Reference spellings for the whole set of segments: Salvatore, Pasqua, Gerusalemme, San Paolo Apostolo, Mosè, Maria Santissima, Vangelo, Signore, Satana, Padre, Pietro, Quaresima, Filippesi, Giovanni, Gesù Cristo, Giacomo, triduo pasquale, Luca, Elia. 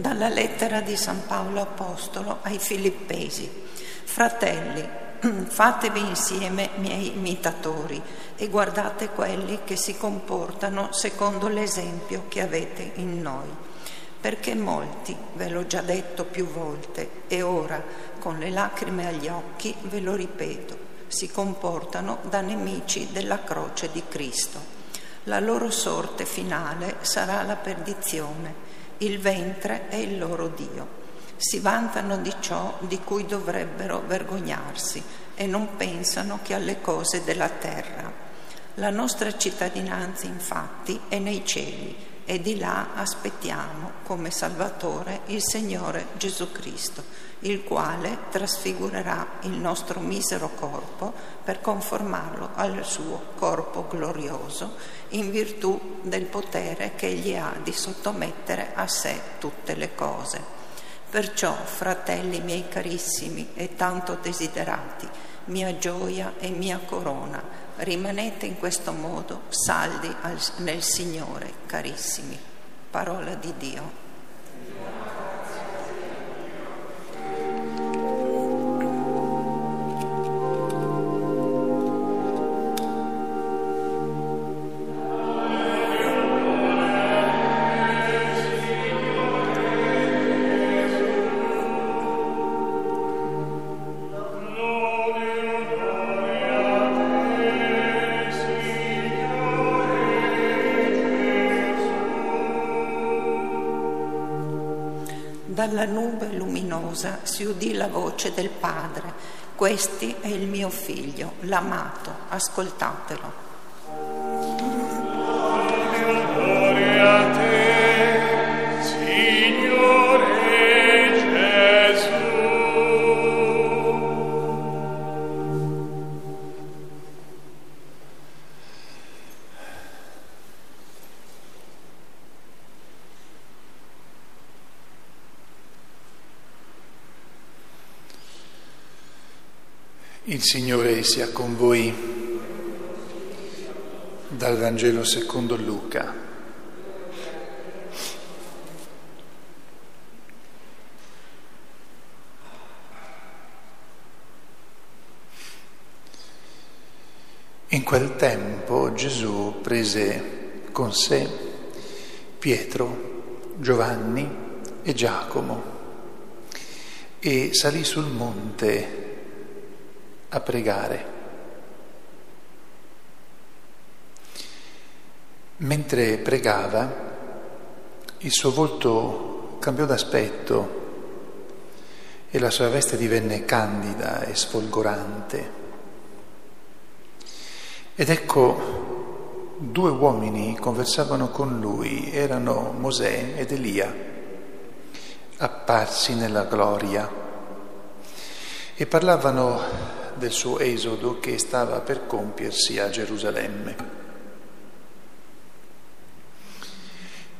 dalla lettera di San Paolo Apostolo ai Filippesi. Fratelli, fatevi insieme miei imitatori e guardate quelli che si comportano secondo l'esempio che avete in noi, perché molti, ve l'ho già detto più volte e ora con le lacrime agli occhi ve lo ripeto, si comportano da nemici della croce di Cristo. La loro sorte finale sarà la perdizione, il ventre è il loro Dio. Si vantano di ciò di cui dovrebbero vergognarsi e non pensano che alle cose della terra. La nostra cittadinanza, infatti, è nei cieli e di là aspettiamo come Salvatore il Signore Gesù Cristo, il quale trasfigurerà il nostro misero corpo per conformarlo al suo corpo glorioso, in virtù del potere che egli ha di sottomettere a sé tutte le cose. Perciò, fratelli miei carissimi e tanto desiderati, mia gioia e mia corona, rimanete in questo modo saldi nel Signore, carissimi. Parola di Dio. Dalla nube luminosa si udì la voce del Padre: «Questi è il mio figlio, l'amato, ascoltatelo». Il Signore sia con voi. Dal Vangelo secondo Luca. In quel tempo Gesù prese con sé Pietro, Giovanni e Giacomo e salì sul monte a pregare. Mentre pregava, il suo volto cambiò d'aspetto e la sua veste divenne candida e sfolgorante. Ed ecco, due uomini conversavano con lui, erano Mosè ed Elia, apparsi nella gloria, e parlavano del suo esodo che stava per compiersi a Gerusalemme.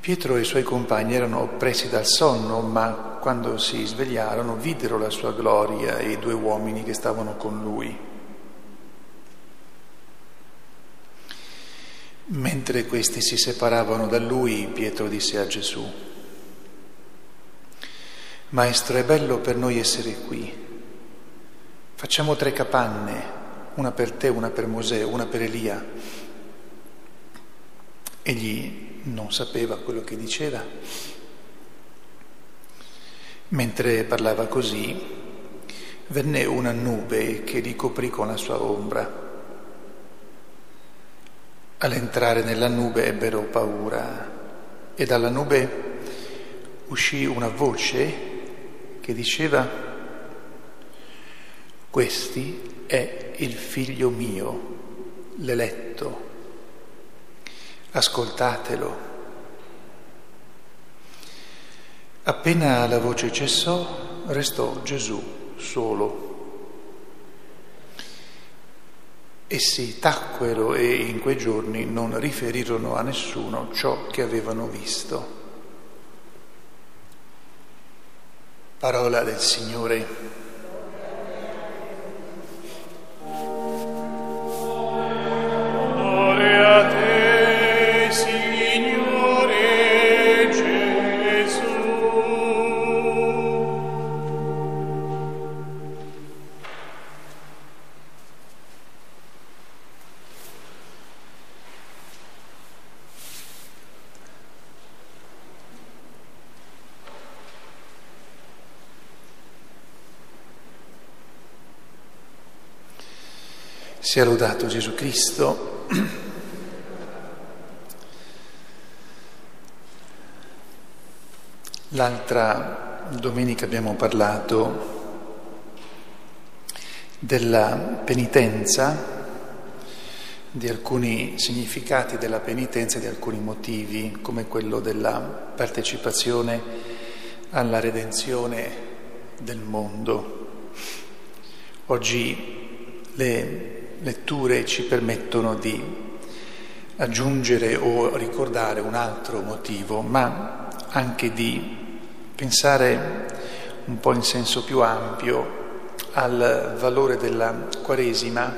Pietro e i suoi compagni erano oppressi dal sonno, ma quando si svegliarono videro la sua gloria e i due uomini che stavano con lui. Mentre questi si separavano da lui, Pietro disse a Gesù: «Maestro, è bello per noi essere qui. Facciamo 3 capanne, una per te, una per Mosè, una per Elia». Egli non sapeva quello che diceva. Mentre parlava così, venne una nube che li coprì con la sua ombra. All'entrare nella nube ebbero paura, e dalla nube uscì una voce che diceva: «Questi è il figlio mio, l'eletto, ascoltatelo». Appena la voce cessò, restò Gesù solo. Essi tacquero e in quei giorni non riferirono a nessuno ciò che avevano visto. Parola del Signore. Signore Gesù. Sia lodato Gesù Cristo. L'altra domenica abbiamo parlato della penitenza, di alcuni significati della penitenza e di alcuni motivi, come quello della partecipazione alla redenzione del mondo. Oggi le letture ci permettono di aggiungere o ricordare un altro motivo, ma anche di pensare un po' in senso più ampio al valore della Quaresima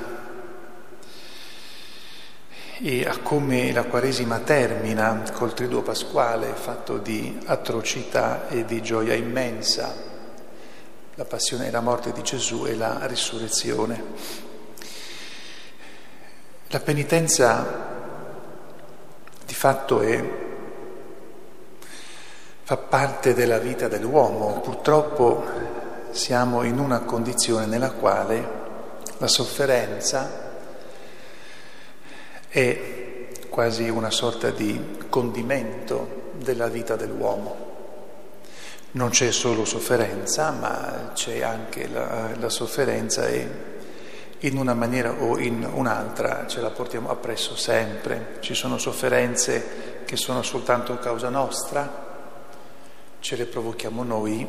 e a come la Quaresima termina col triduo pasquale fatto di atrocità e di gioia immensa, la passione e la morte di Gesù e la risurrezione. La penitenza di fatto fa parte della vita dell'uomo. Purtroppo siamo in una condizione nella quale la sofferenza è quasi una sorta di condimento della vita dell'uomo. Non c'è solo sofferenza, ma c'è anche la sofferenza e in una maniera o in un'altra ce la portiamo appresso sempre. Ci sono sofferenze che sono soltanto causa nostra, ce le provochiamo noi,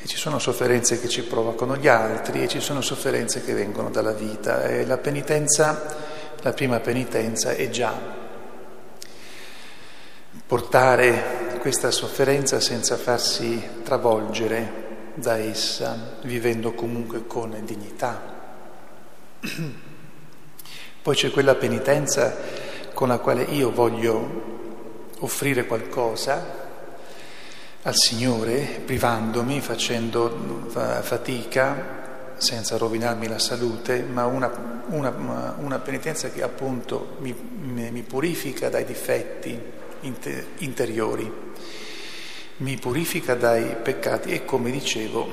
e ci sono sofferenze che ci provocano gli altri, e ci sono sofferenze che vengono dalla vita. E la penitenza, la prima penitenza, è già portare questa sofferenza senza farsi travolgere da essa, vivendo comunque con dignità. Poi c'è quella penitenza con la quale io voglio offrire qualcosa al Signore, privandomi, facendo fatica, senza rovinarmi la salute, ma una penitenza che appunto mi purifica dai difetti interiori, mi purifica dai peccati e, come dicevo,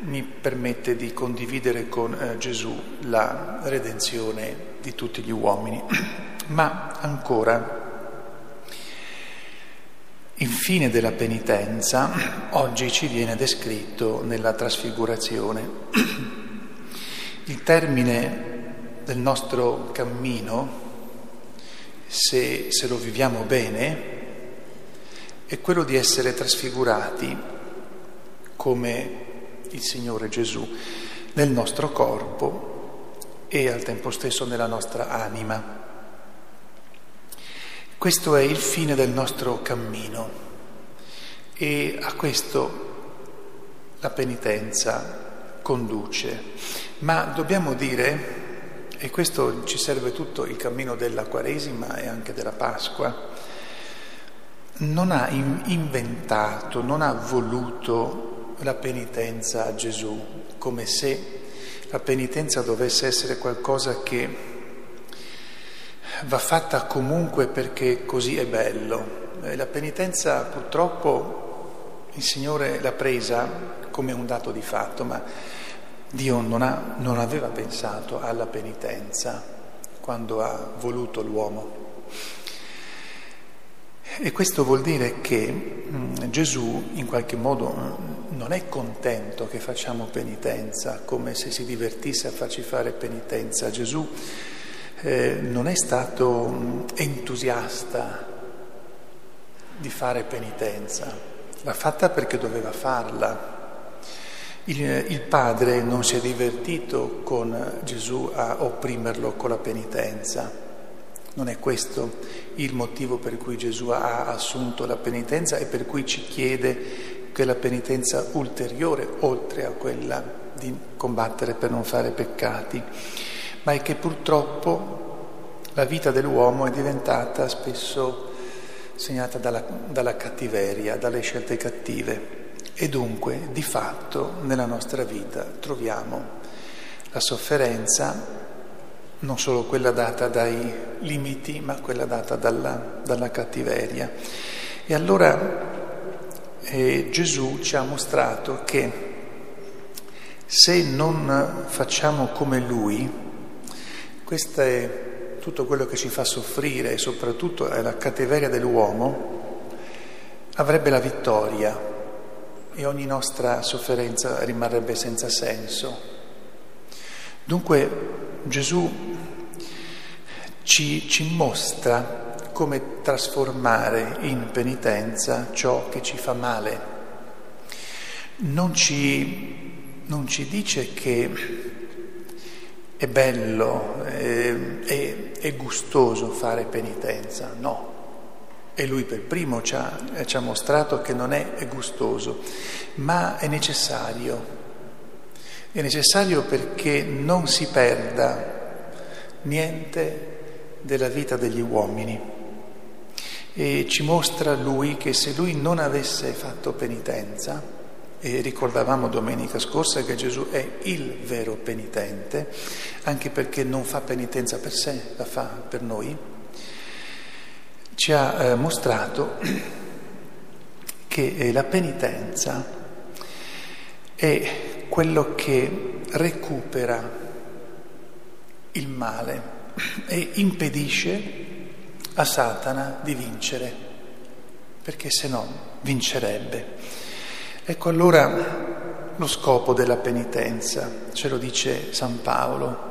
mi permette di condividere con Gesù la redenzione di tutti gli uomini. Ma ancora, il fine della penitenza oggi ci viene descritto nella trasfigurazione. Il termine del nostro cammino, se lo viviamo bene, è quello di essere trasfigurati come il Signore Gesù nel nostro corpo e al tempo stesso nella nostra anima. Questo è il fine del nostro cammino, e a questo la penitenza conduce. Ma dobbiamo dire, e questo ci serve tutto il cammino della Quaresima e anche della Pasqua, non ha inventato, non ha voluto la penitenza a Gesù, come se la penitenza dovesse essere qualcosa che va fatta comunque perché così è bello. La penitenza, purtroppo, il Signore l'ha presa come un dato di fatto, ma Dio non aveva pensato alla penitenza quando ha voluto l'uomo. E questo vuol dire che Gesù in qualche modo non è contento che facciamo penitenza, come se si divertisse a farci fare penitenza. Gesù non è stato entusiasta di fare penitenza, l'ha fatta perché doveva farla. Il Padre non si è divertito con Gesù a opprimerlo con la penitenza. Non è questo il motivo per cui Gesù ha assunto la penitenza e per cui ci chiede quella penitenza ulteriore, oltre a quella di combattere per non fare peccati, ma è che purtroppo la vita dell'uomo è diventata spesso segnata dalla cattiveria, dalle scelte cattive, e dunque di fatto nella nostra vita troviamo la sofferenza, non solo quella data dai limiti, ma quella data dalla cattiveria. E allora Gesù ci ha mostrato che se non facciamo come Lui, Questo è tutto quello che ci fa soffrire, e soprattutto è la cattiveria dell'uomo, avrebbe la vittoria e ogni nostra sofferenza rimarrebbe senza senso. Dunque Gesù ci mostra come trasformare in penitenza ciò che ci fa male. Non ci dice che è bello, è gustoso fare penitenza, no. E lui per primo ci ha mostrato che non è gustoso, ma è necessario. È necessario perché non si perda niente della vita degli uomini, e ci mostra lui che se lui non avesse fatto penitenza, e ricordavamo domenica scorsa che Gesù è il vero penitente, anche perché non fa penitenza per sé, la fa per noi, ci ha mostrato che la penitenza è quello che recupera il male e impedisce a Satana di vincere, perché se no vincerebbe. Ecco allora lo scopo della penitenza, ce lo dice San Paolo: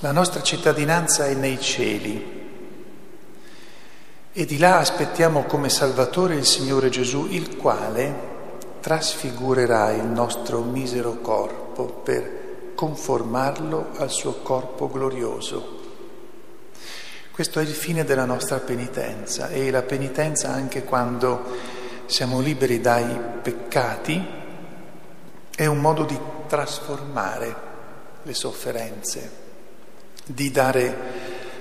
la nostra cittadinanza è nei cieli, e di là aspettiamo come Salvatore il Signore Gesù, il quale trasfigurerà il nostro misero corpo per conformarlo al suo corpo glorioso. Questo è il fine della nostra penitenza, e la penitenza anche quando siamo liberi dai peccati è un modo di trasformare le sofferenze, di dare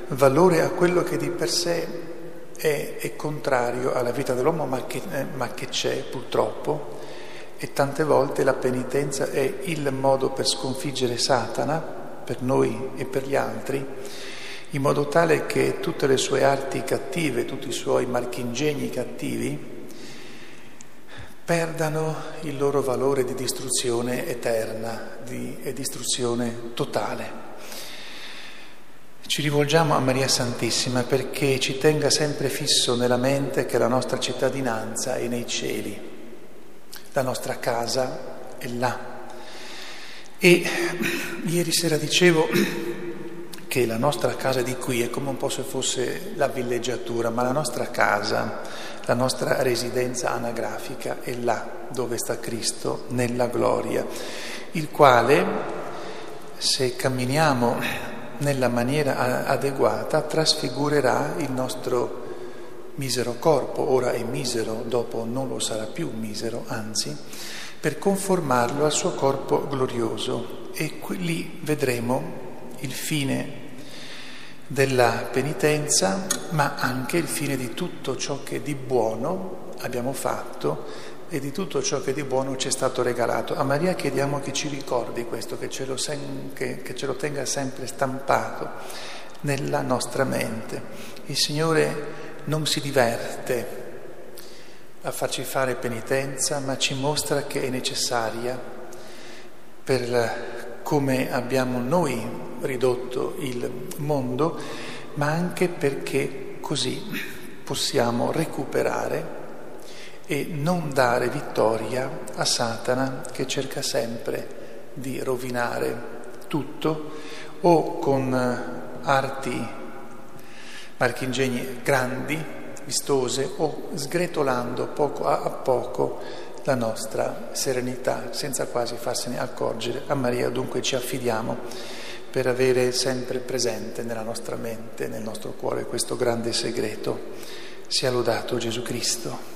valore a quello che di per sé è contrario alla vita dell'uomo, ma che c'è purtroppo. E tante volte la penitenza è il modo per sconfiggere Satana, per noi e per gli altri, in modo tale che tutte le sue arti cattive, tutti i suoi marchingegni cattivi, perdano il loro valore di distruzione eterna e distruzione totale. Ci rivolgiamo a Maria Santissima perché ci tenga sempre fisso nella mente che la nostra cittadinanza è nei cieli. La nostra casa è là. E ieri sera dicevo che la nostra casa di qui è come un po' se fosse la villeggiatura, ma la nostra casa, la nostra residenza anagrafica è là dove sta Cristo, nella gloria, il quale, se camminiamo nella maniera adeguata, trasfigurerà il nostro misero corpo, ora è misero, dopo non lo sarà più misero, anzi, per conformarlo al suo corpo glorioso. E lì vedremo il fine della penitenza, ma anche il fine di tutto ciò che di buono abbiamo fatto e di tutto ciò che di buono ci è stato regalato. A Maria chiediamo che ci ricordi questo, che ce lo tenga sempre stampato nella nostra mente. Il Signore non si diverte a farci fare penitenza, ma ci mostra che è necessaria per come abbiamo noi ridotto il mondo, ma anche perché così possiamo recuperare e non dare vittoria a Satana, che cerca sempre di rovinare tutto, o con arti marchingegni grandi, vistose, o sgretolando poco a poco la nostra serenità, senza quasi farsene accorgere. A Maria dunque ci affidiamo per avere sempre presente nella nostra mente, nel nostro cuore, questo grande segreto. Sia lodato Gesù Cristo.